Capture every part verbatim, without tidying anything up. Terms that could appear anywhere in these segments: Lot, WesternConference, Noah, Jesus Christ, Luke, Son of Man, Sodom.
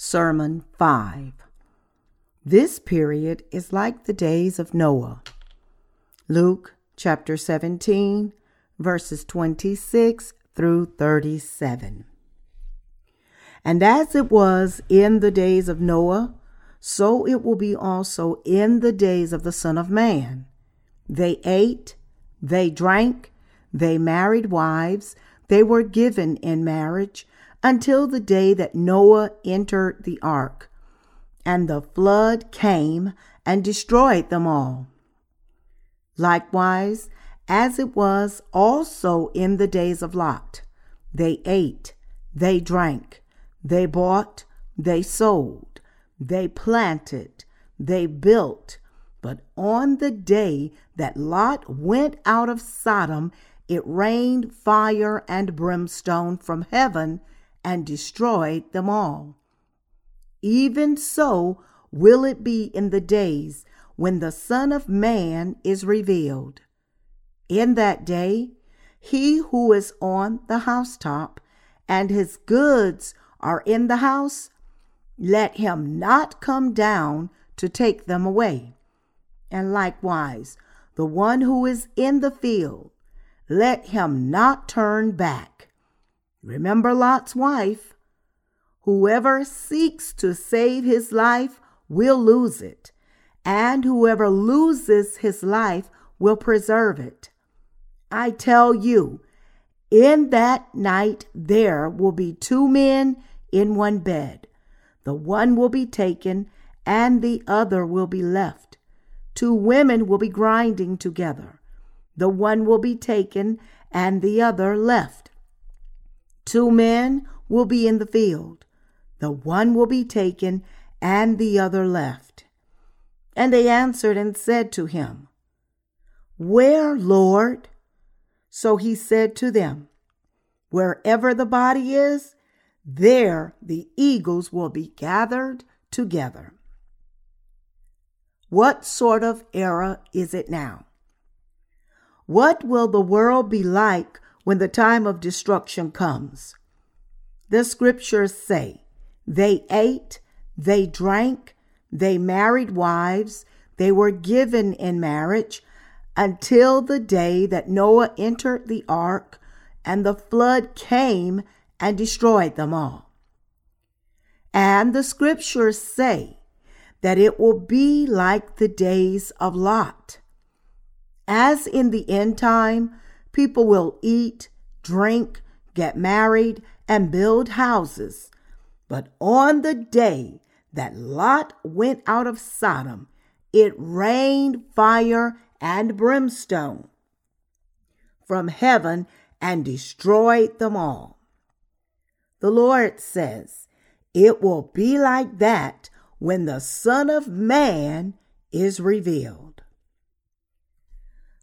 Sermon five. This period is like the days of Noah. Luke chapter seventeen, verses twenty-six through thirty-seven. And as it was in the days of Noah, so it will be also in the days of the Son of Man. They ate, they drank, they married wives, they were given in marriage, until the day that Noah entered the ark, and the flood came and destroyed them all. Likewise, as it was also in the days of Lot, they ate, they drank, they bought, they sold, they planted, they built, but on the day that Lot went out of Sodom, it rained fire and brimstone from heaven and destroyed them all. Even so will it be in the days when the Son of Man is revealed. In that day, he who is on the housetop and his goods are in the house, let him not come down to take them away. And likewise, the one who is in the field, let him not turn back. Remember Lot's wife. Whoever seeks to save his life will lose it, and whoever loses his life will preserve it. I tell you, in that night there will be two men in one bed. The one will be taken, and the other will be left. Two women will be grinding together. The one will be taken, and the other left. Two men will be in the field. The one will be taken, and the other left. And they answered and said to him, Where, Lord? So he said to them, Wherever the body is, there the eagles will be gathered together. What sort of era is it now? What will the world be like when the time of destruction comes? The scriptures say, They ate, they drank, they married wives, they were given in marriage, until the day that Noah entered the ark, and the flood came and destroyed them all. And the scriptures say that it will be like the days of Lot. As in the end time, people will eat, drink, get married, and build houses. But on the day that Lot went out of Sodom, it rained fire and brimstone from heaven and destroyed them all. The Lord says, It will be like that when the Son of Man is revealed.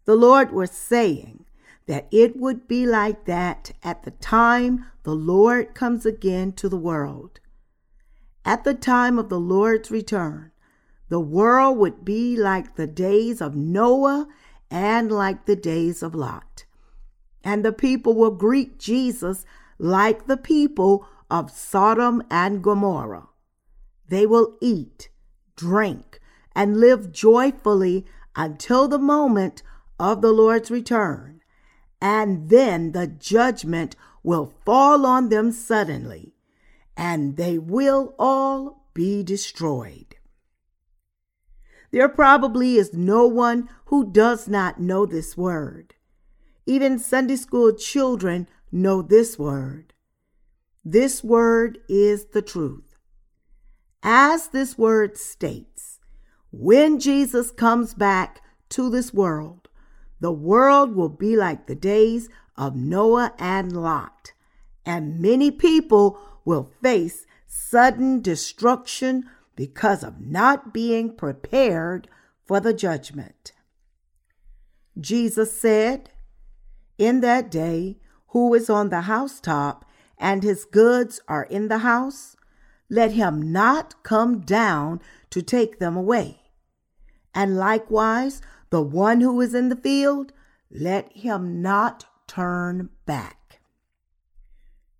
The Lord was saying that it would be like that at the time the Lord comes again to the world. At the time of the Lord's return, the world would be like the days of Noah and like the days of Lot. And the people will greet Jesus like the people of Sodom and Gomorrah. They will eat, drink, and live joyfully until the moment of the Lord's return, and then the judgment will fall on them suddenly, and they will all be destroyed. There probably is no one who does not know this word. Even Sunday school children know this word. This word is the truth. As this word states, when Jesus comes back to this world, the world will be like the days of Noah and Lot, and many people will face sudden destruction because of not being prepared for the judgment. Jesus said, In that day, who is on the housetop and his goods are in the house, let him not come down to take them away. And likewise, the one who is in the field, let him not turn back.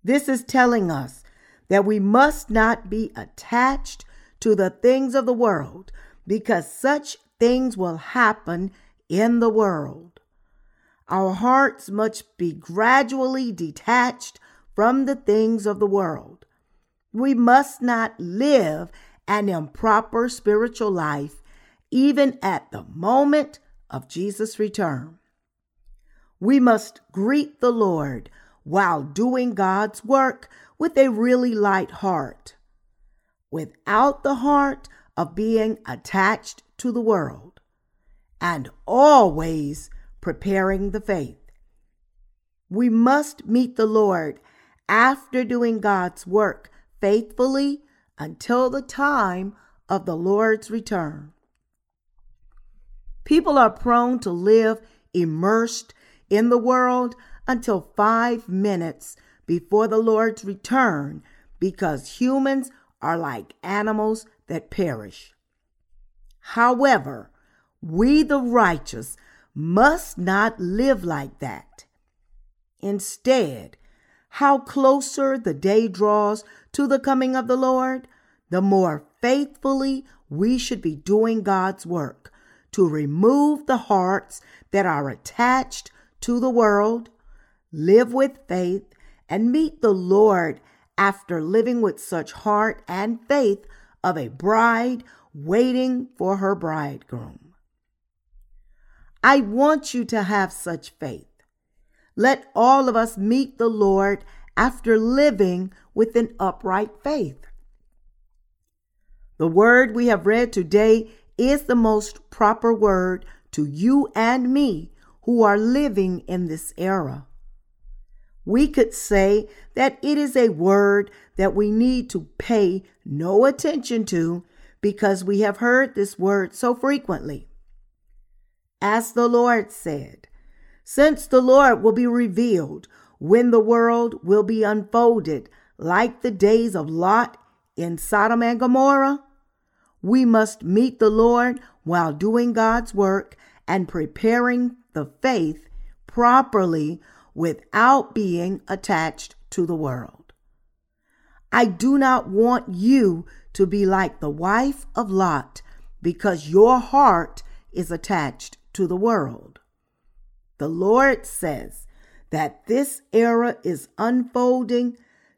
This is telling us that we must not be attached to the things of the world, because such things will happen in the world. Our hearts must be gradually detached from the things of the world. We must not live an improper spiritual life, even at the moment of Jesus' return. We must greet the Lord while doing God's work with a really light heart, without the heart of being attached to the world, and always preparing the faith. We must meet the Lord after doing God's work faithfully until the time of the Lord's return. People are prone to live immersed in the world until five minutes before the Lord's return, because humans are like animals that perish. However, we the righteous must not live like that. Instead, how closer the day draws to the coming of the Lord, the more faithfully we should be doing God's work to remove the hearts that are attached to the world, live with faith, and meet the Lord after living with such heart and faith of a bride waiting for her bridegroom. I want you to have such faith. Let all of us meet the Lord after living with an upright faith. The word we have read today is the most proper word to you and me who are living in this era. We could say that it is a word that we need to pay no attention to, because we have heard this word so frequently. As the Lord said, since the Lord will be revealed when the world will be unfolded like the days of Lot in Sodom and Gomorrah, we must meet the Lord while doing God's work and preparing the faith properly, without being attached to the world. I do not want you to be like the wife of Lot, because your heart is attached to the world. The Lord says that this era is unfolding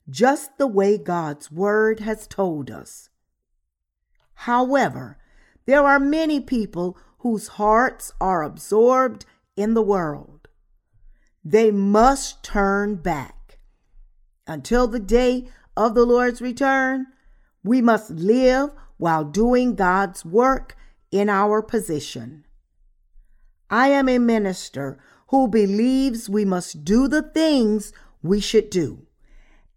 just the way God's word has told us. However, there are many people whose hearts are absorbed in the world. They must turn back. Until the day of the Lord's return, we must live while doing God's work in our position. I am a minister who believes we must do the things we should do,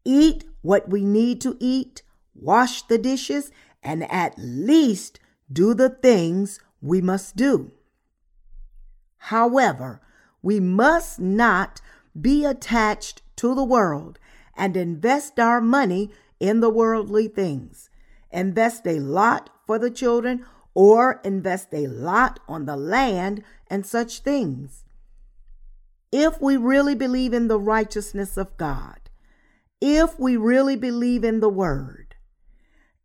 eat what we need to eat, wash the dishes, and at least do the things we must do. However, we must not be attached to the world and invest our money in the worldly things. Invest a lot for the children, or invest a lot on the land and such things. If we really believe in the righteousness of God, if we really believe in the Word,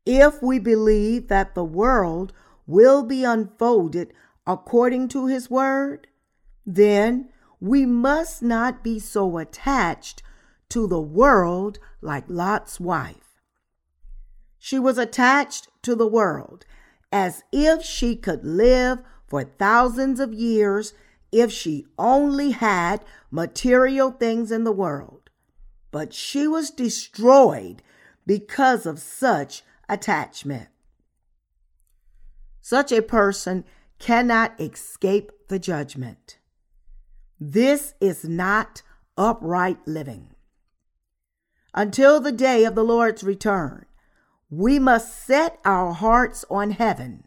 if we believe that the world will be unfolded according to His Word, then we must not be so attached to the world like Lot's wife. She was attached to the world as if she could live for thousands of years if she only had material things in the world. But she was destroyed because of such attachment. Such a person cannot escape the judgment. This is not upright living. Until the day of the Lord's return, we must set our hearts on heaven,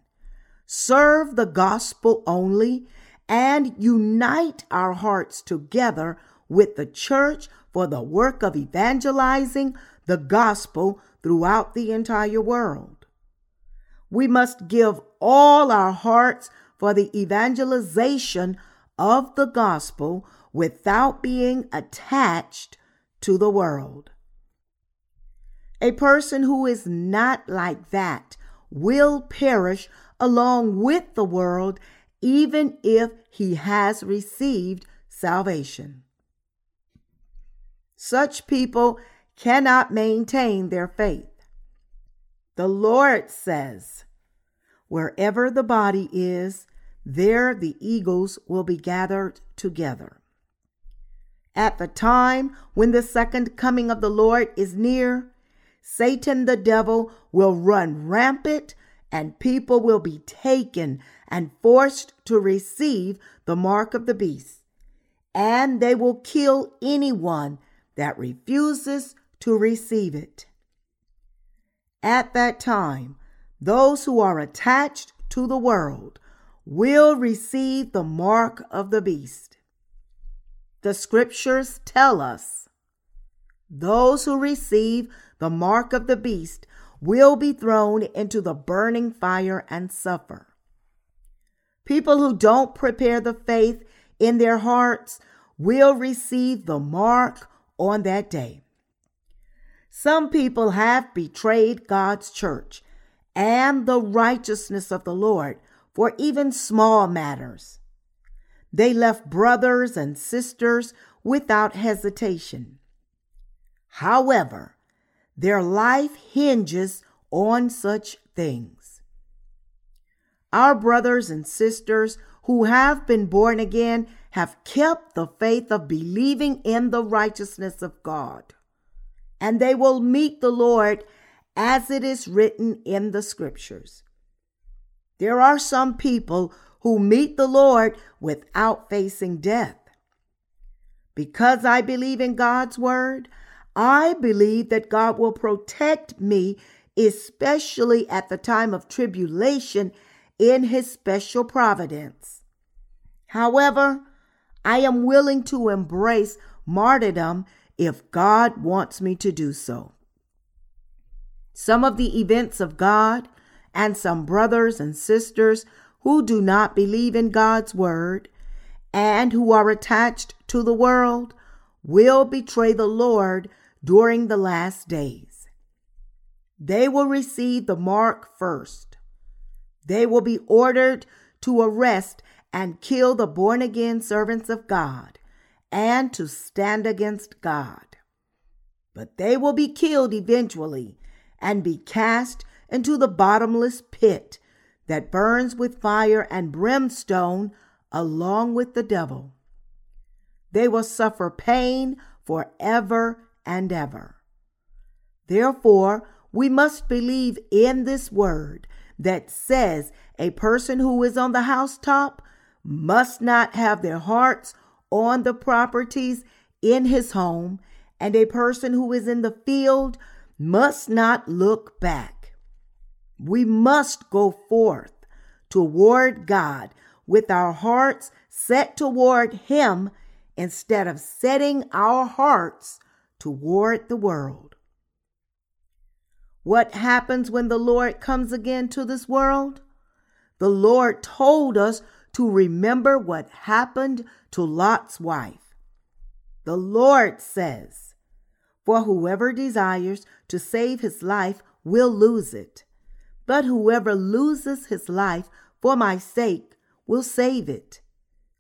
serve the gospel only, and unite our hearts together with the church for the work of evangelizing the gospel throughout the entire world. We must give all our hearts for the evangelization of the gospel without being attached to the world. A person who is not like that will perish along with the world, even if he has received salvation. Such people cannot maintain their faith. The Lord says, wherever the body is, there the eagles will be gathered together. At the time when the second coming of the Lord is near, Satan the devil will run rampant, and people will be taken and forced to receive the mark of the beast, and they will kill anyone that refuses to receive it. At that time, those who are attached to the world will receive the mark of the beast. The scriptures tell us those who receive the mark of the beast will be thrown into the burning fire and suffer. People who don't prepare the faith in their hearts will receive the mark on that day. Some people have betrayed God's church and the righteousness of the Lord for even small matters. They left brothers and sisters without hesitation. However, their life hinges on such things. Our brothers and sisters who have been born again have kept the faith of believing in the righteousness of God, and they will meet the Lord as it is written in the scriptures. There are some people who meet the Lord without facing death. Because I believe in God's word, I believe that God will protect me, especially at the time of tribulation, in his special providence. However, I am willing to embrace martyrdom if God wants me to do so. Some of the events of God and some brothers and sisters who do not believe in God's word and who are attached to the world will betray the Lord during the last days. They will receive the mark first. They will be ordered to arrest and kill the born-again servants of God and to stand against God. But they will be killed eventually and be cast into the bottomless pit that burns with fire and brimstone along with the devil. They will suffer pain forever and ever. Therefore, we must believe in this word that says a person who is on the housetop must not have their hearts on the properties in his home, and a person who is in the field must not look back. We must go forth toward God with our hearts set toward him instead of setting our hearts toward the world. What happens when the Lord comes again to this world? The Lord told us to remember what happened to Lot's wife. The Lord says, "For whoever desires to save his life will lose it, but whoever loses his life for my sake will save it."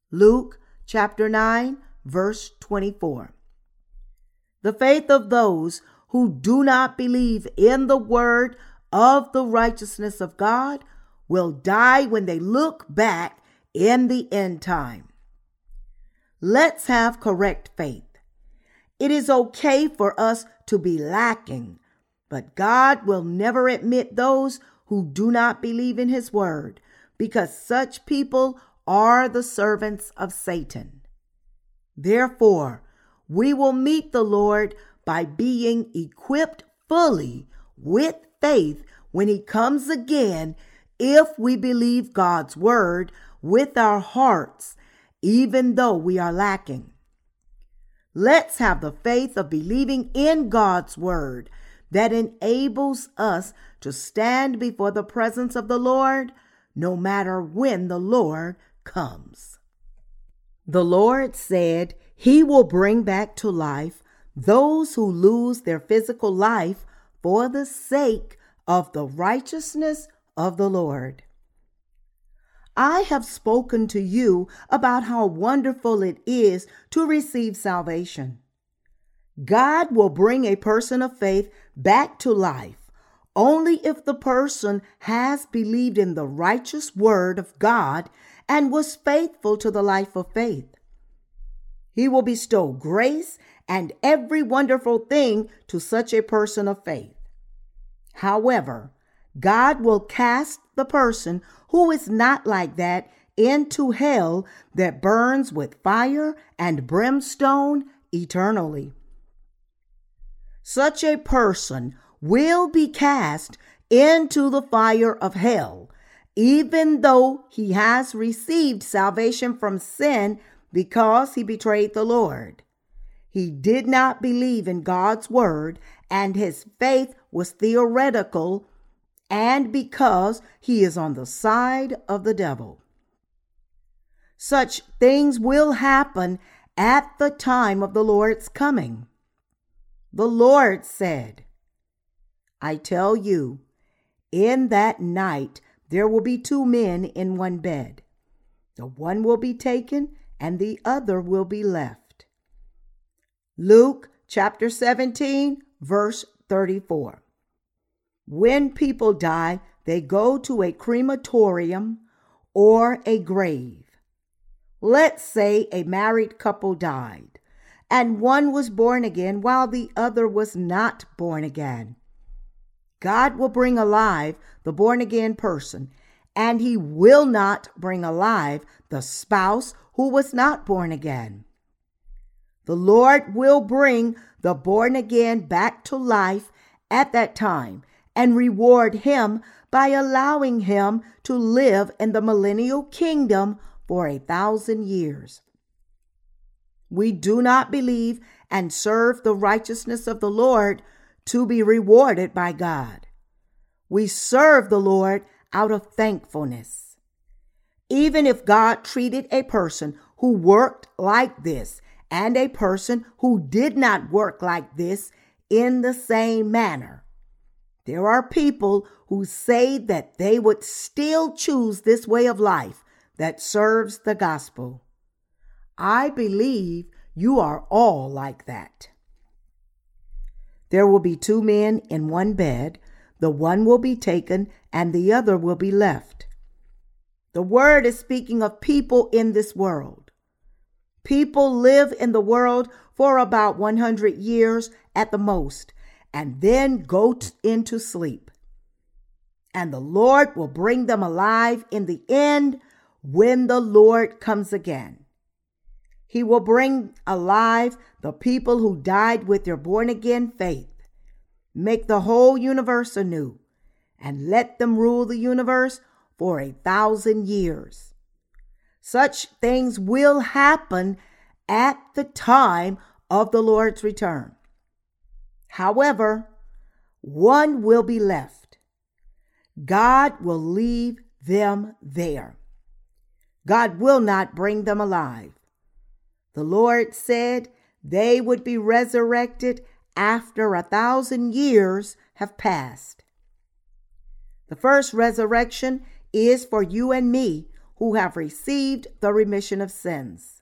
Luke chapter nine, verse twenty-four. The faith of those who do not believe in the word of the righteousness of God will die when they look back in the end time. Let's have correct faith. It is okay for us to be lacking, but God will never admit those who do not believe in his word, because such people are the servants of Satan. Therefore, we will meet the Lord by being equipped fully with faith when he comes again, if we believe God's word with our hearts, even though we are lacking. Let's have the faith of believing in God's word that enables us to stand before the presence of the Lord no matter when the Lord comes. The Lord said he will bring back to life those who lose their physical life for the sake of the righteousness of the Lord. I have spoken to you about how wonderful it is to receive salvation. God will bring a person of faith back to life only if the person has believed in the righteous word of God and was faithful to the life of faith. He will bestow grace and every wonderful thing to such a person of faith. However, God will cast the person who is not like that into hell that burns with fire and brimstone eternally. Such a person will be cast into the fire of hell, even though he has received salvation from sin because he betrayed the Lord. He did not believe in God's word, and his faith was theoretical, and because he is on the side of the devil. Such things will happen at the time of the Lord's coming. The Lord said, I tell you, in that night there will be two men in one bed. The one will be taken and the other will be left. Luke chapter seventeen, verse thirty-four. When people die, they go to a crematorium or a grave. Let's say a married couple died, and one was born again while the other was not born again. God will bring alive the born-again person, and he will not bring alive the spouse who was not born again. The Lord will bring the born-again back to life at that time and reward him by allowing him to live in the millennial kingdom for a thousand years. We do not believe and serve the righteousness of the Lord to be rewarded by God. We serve the Lord out of thankfulness. Even if God treated a person who worked like this and a person who did not work like this in the same manner, there are people who say that they would still choose this way of life that serves the gospel. I believe you are all like that. There will be two men in one bed. The one will be taken and the other will be left. The word is speaking of people in this world. People live in the world for about one hundred years at the most, and then go t- into sleep. And the Lord will bring them alive in the end when the Lord comes again. He will bring alive the people who died with their born-again faith, make the whole universe anew, and let them rule the universe for a thousand years. Such things will happen at the time of the Lord's return. However, one will be left. God will leave them there. God will not bring them alive. The Lord said they would be resurrected after a thousand years have passed. The first resurrection is for you and me who have received the remission of sins.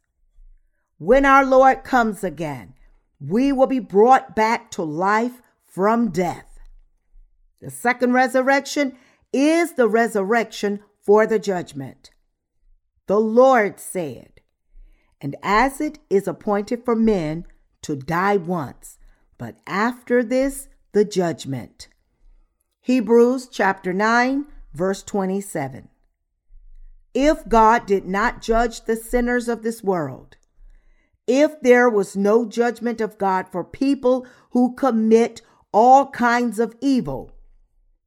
When our Lord comes again, we will be brought back to life from death. The second resurrection is the resurrection for the judgment. The Lord said, and as it is appointed for men to die once, but after this, the judgment. Hebrews chapter nine, verse twenty-seven. If God did not judge the sinners of this world, if there was no judgment of God for people who commit all kinds of evil,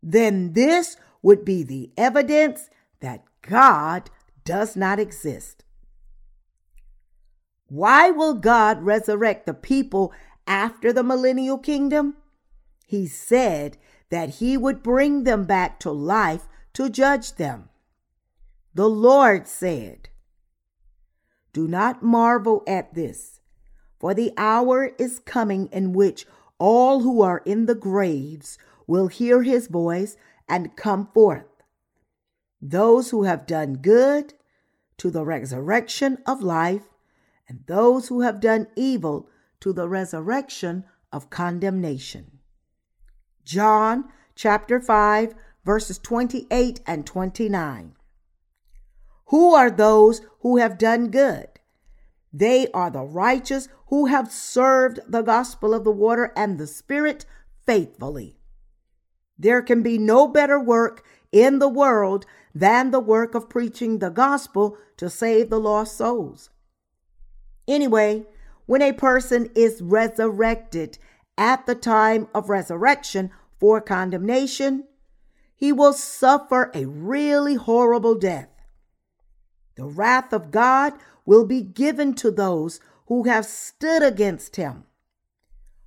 then this would be the evidence that God does not exist. Why will God resurrect the people after the millennial kingdom? He said that he would bring them back to life to judge them. The Lord said, do not marvel at this, for the hour is coming in which all who are in the graves will hear his voice and come forth. Those who have done good to the resurrection of life, and those who have done evil to the resurrection of condemnation. John chapter five, verses twenty-eight and twenty-nine. Who are those who have done good? They are the righteous who have served the gospel of the water and the Spirit faithfully. There can be no better work in the world than the work of preaching the gospel to save the lost souls. Anyway, when a person is resurrected at the time of resurrection for condemnation, he will suffer a really horrible death. The wrath of God will be given to those who have stood against him.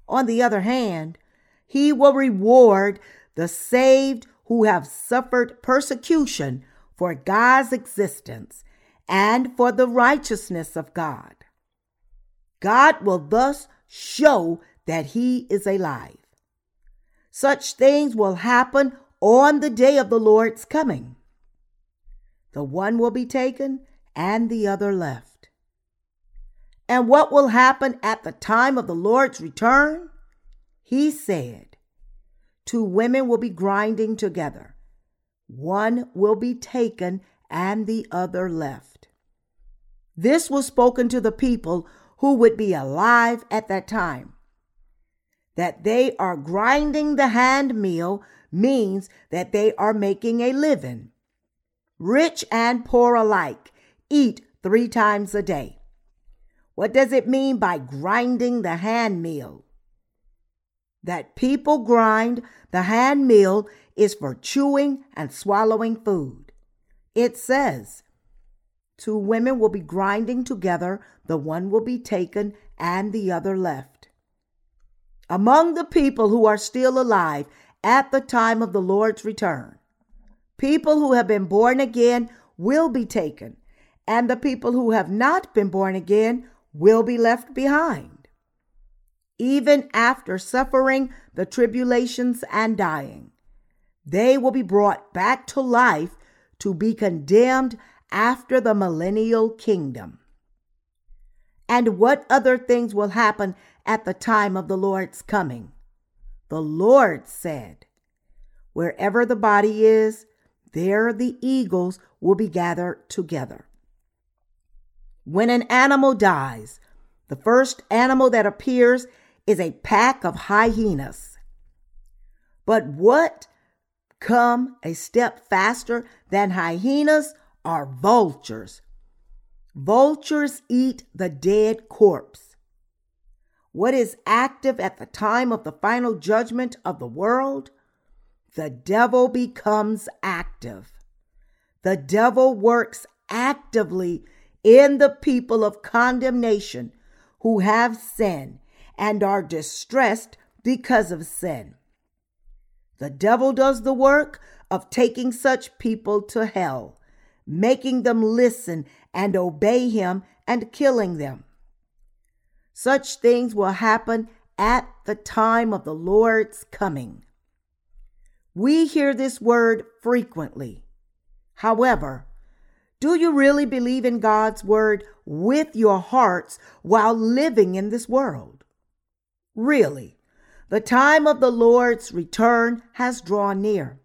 On the other hand, he will reward the saved who have suffered persecution for God's existence and for the righteousness of God. God will thus show that he is alive. Such things will happen on the day of the Lord's coming. The one will be taken and the other left. And what will happen at the time of the Lord's return? He said, two women will be grinding together. One will be taken and the other left. This was spoken to the people who would be alive at that time. That they are grinding the hand mill means that they are making a living. Rich and poor alike eat three times a day. What does it mean by grinding the hand mill? That people grind the hand mill is for chewing and swallowing food. It says, two women will be grinding together, the one will be taken and the other left. Among the people who are still alive at the time of the Lord's return, people who have been born again will be taken, and the people who have not been born again will be left behind. Even after suffering the tribulations and dying, they will be brought back to life to be condemned after the millennial kingdom. And what other things will happen at the time of the Lord's coming? The Lord said, wherever the body is, there the eagles will be gathered together. When an animal dies, the first animal that appears is a pack of hyenas. But what come a step faster than hyenas are vultures. Vultures eat the dead corpse. What is active at the time of the final judgment of the world? The devil becomes active. The devil works actively in the people of condemnation who have sinned and are distressed because of sin. The devil does the work of taking such people to hell, making them listen and obey him and killing them. Such things will happen at the time of the Lord's coming. We hear this word frequently. However, do you really believe in God's word with your hearts while living in this world? Really, the time of the Lord's return has drawn near.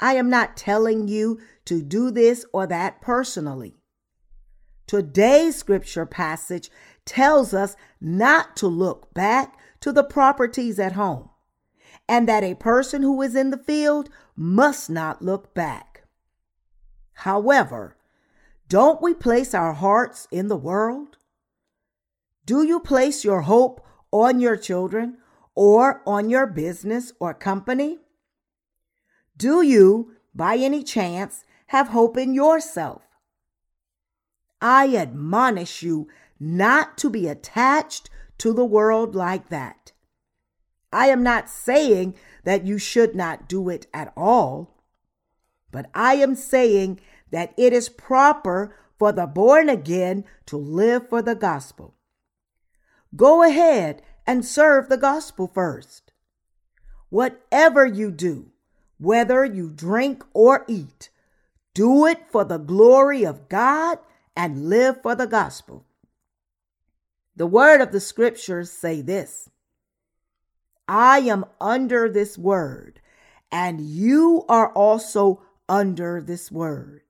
I am not telling you to do this or that personally. Today's scripture passage tells us not to look back to the properties at home, and that a person who is in the field must not look back. However, don't we place our hearts in the world? Do you place your hope on your children or on your business or company? Do you, by any chance, have hope in yourself? I admonish you not to be attached to the world like that. I am not saying that you should not do it at all, but I am saying that it is proper for the born again to live for the gospel. Go ahead and serve the gospel first. Whatever you do, whether you drink or eat, do it for the glory of God and live for the gospel. The word of the scriptures say this: I am under this word, and you are also under this word.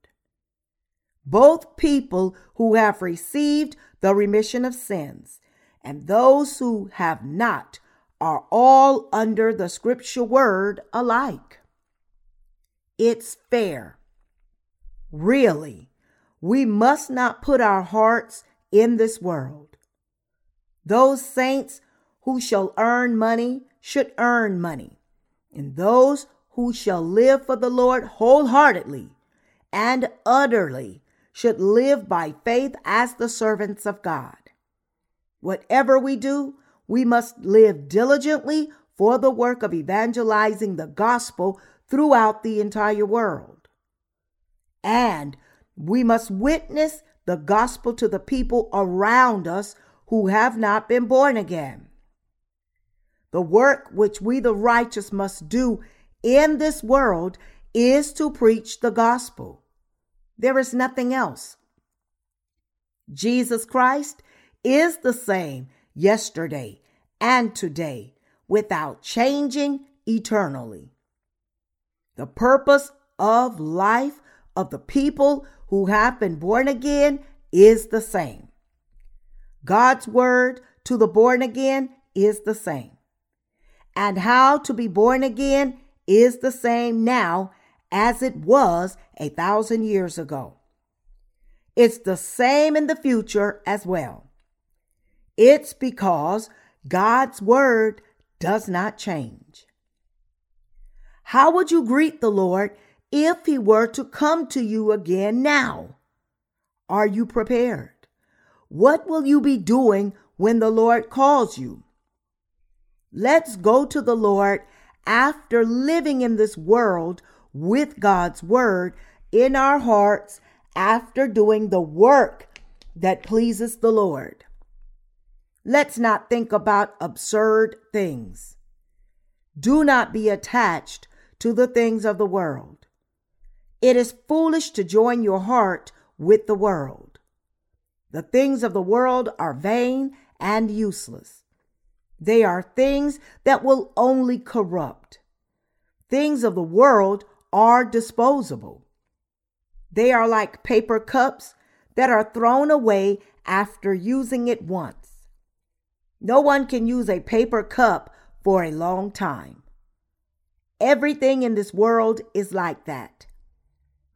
Both people who have received the remission of sins and those who have not are all under the scripture word alike. It's fair. Really, we must not put our hearts in this world. Those saints who shall earn money should earn money, and those who shall live for the Lord wholeheartedly and utterly should live by faith as the servants of God. Whatever we do, we must live diligently for the work of evangelizing the gospel throughout the entire world. And we must witness the gospel to the people around us who have not been born again. The work which we the righteous must do in this world is to preach the gospel. There is nothing else. Jesus Christ is the same yesterday and today, without changing, eternally. The purpose of life of the people who have been born again is the same. God's word to the born again is the same. And how to be born again is the same now as it was a thousand years ago. It's the same in the future as well. It's because God's word does not change. How would you greet the Lord if he were to come to you again now? Are you prepared? What will you be doing when the Lord calls you? Let's go to the Lord after living in this world with God's word in our hearts, after doing the work that pleases the Lord. Let's not think about absurd things. Do not be attached to the things of the world. It is foolish to join your heart with the world. The things of the world are vain and useless. They are things that will only corrupt. Things of the world are disposable. They are like paper cups that are thrown away after using it once. No one can use a paper cup for a long time. Everything in this world is like that.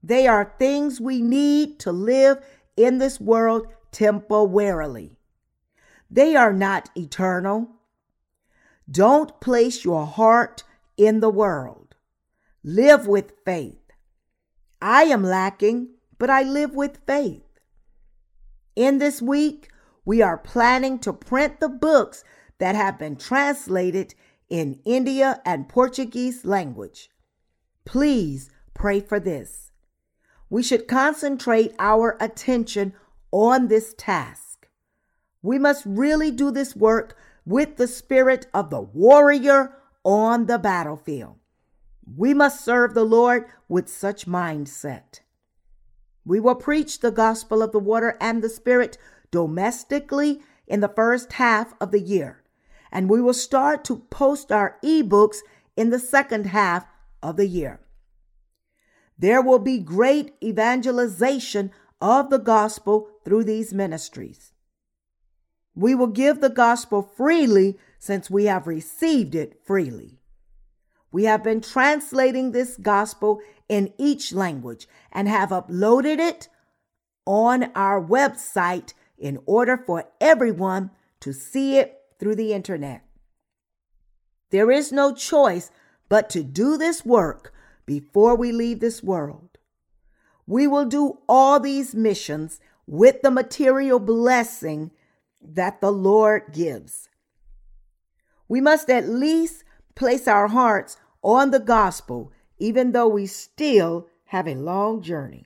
They are things we need to live in this world temporarily. They are not eternal. Don't place your heart in the world. Live with faith. I am lacking, but I live with faith. In this week, we are planning to print the books that have been translated in India and Portuguese language. Please pray for this. We should concentrate our attention on this task. We must really do this work with the spirit of the warrior on the battlefield. We must serve the Lord with such mindset. We will preach the gospel of the water and the spirit domestically in the first half of the year, and we will start to post our ebooks in the second half of the year. There will be great evangelization of the gospel through these ministries. We will give the gospel freely since we have received it freely. We have been translating this gospel in each language and have uploaded it on our website in order for everyone to see it through the internet. There is no choice but to do this work before we leave this world. We will do all these missions with the material blessing that the Lord gives. We must at least place our hearts on the gospel, even though we still have a long journey.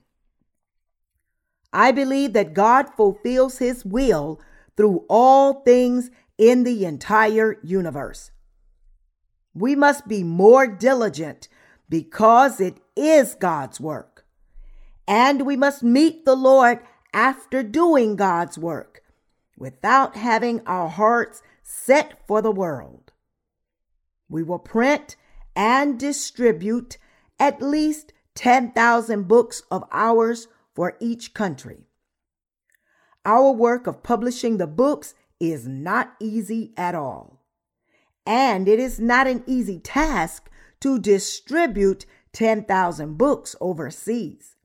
I believe that God fulfills his will through all things in the entire universe. We must be more diligent because it is God's work. And we must meet the Lord after doing God's work without having our hearts set for the world. We will print and distribute at least ten thousand books of ours for each country. Our work of publishing the books is not easy at all. And it is not an easy task to distribute ten thousand books overseas.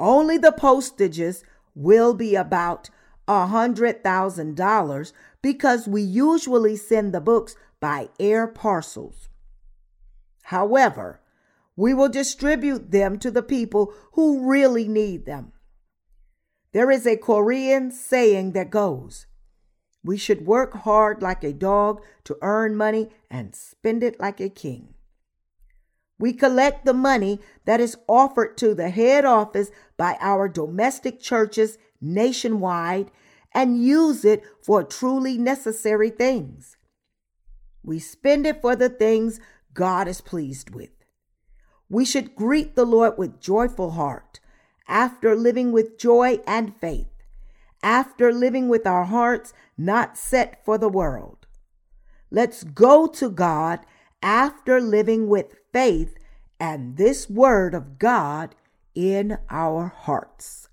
Only the postages will be about one hundred thousand dollars because we usually send the books by air parcels. However, we will distribute them to the people who really need them. There is a Korean saying that goes, "We should work hard like a dog to earn money and spend it like a king." We collect the money that is offered to the head office by our domestic churches nationwide and use it for truly necessary things. We spend it for the things God is pleased with. We should greet the Lord with joyful heart, after living with joy and faith, after living with our hearts not set for the world. Let's go to God after living with faith and this word of God in our hearts.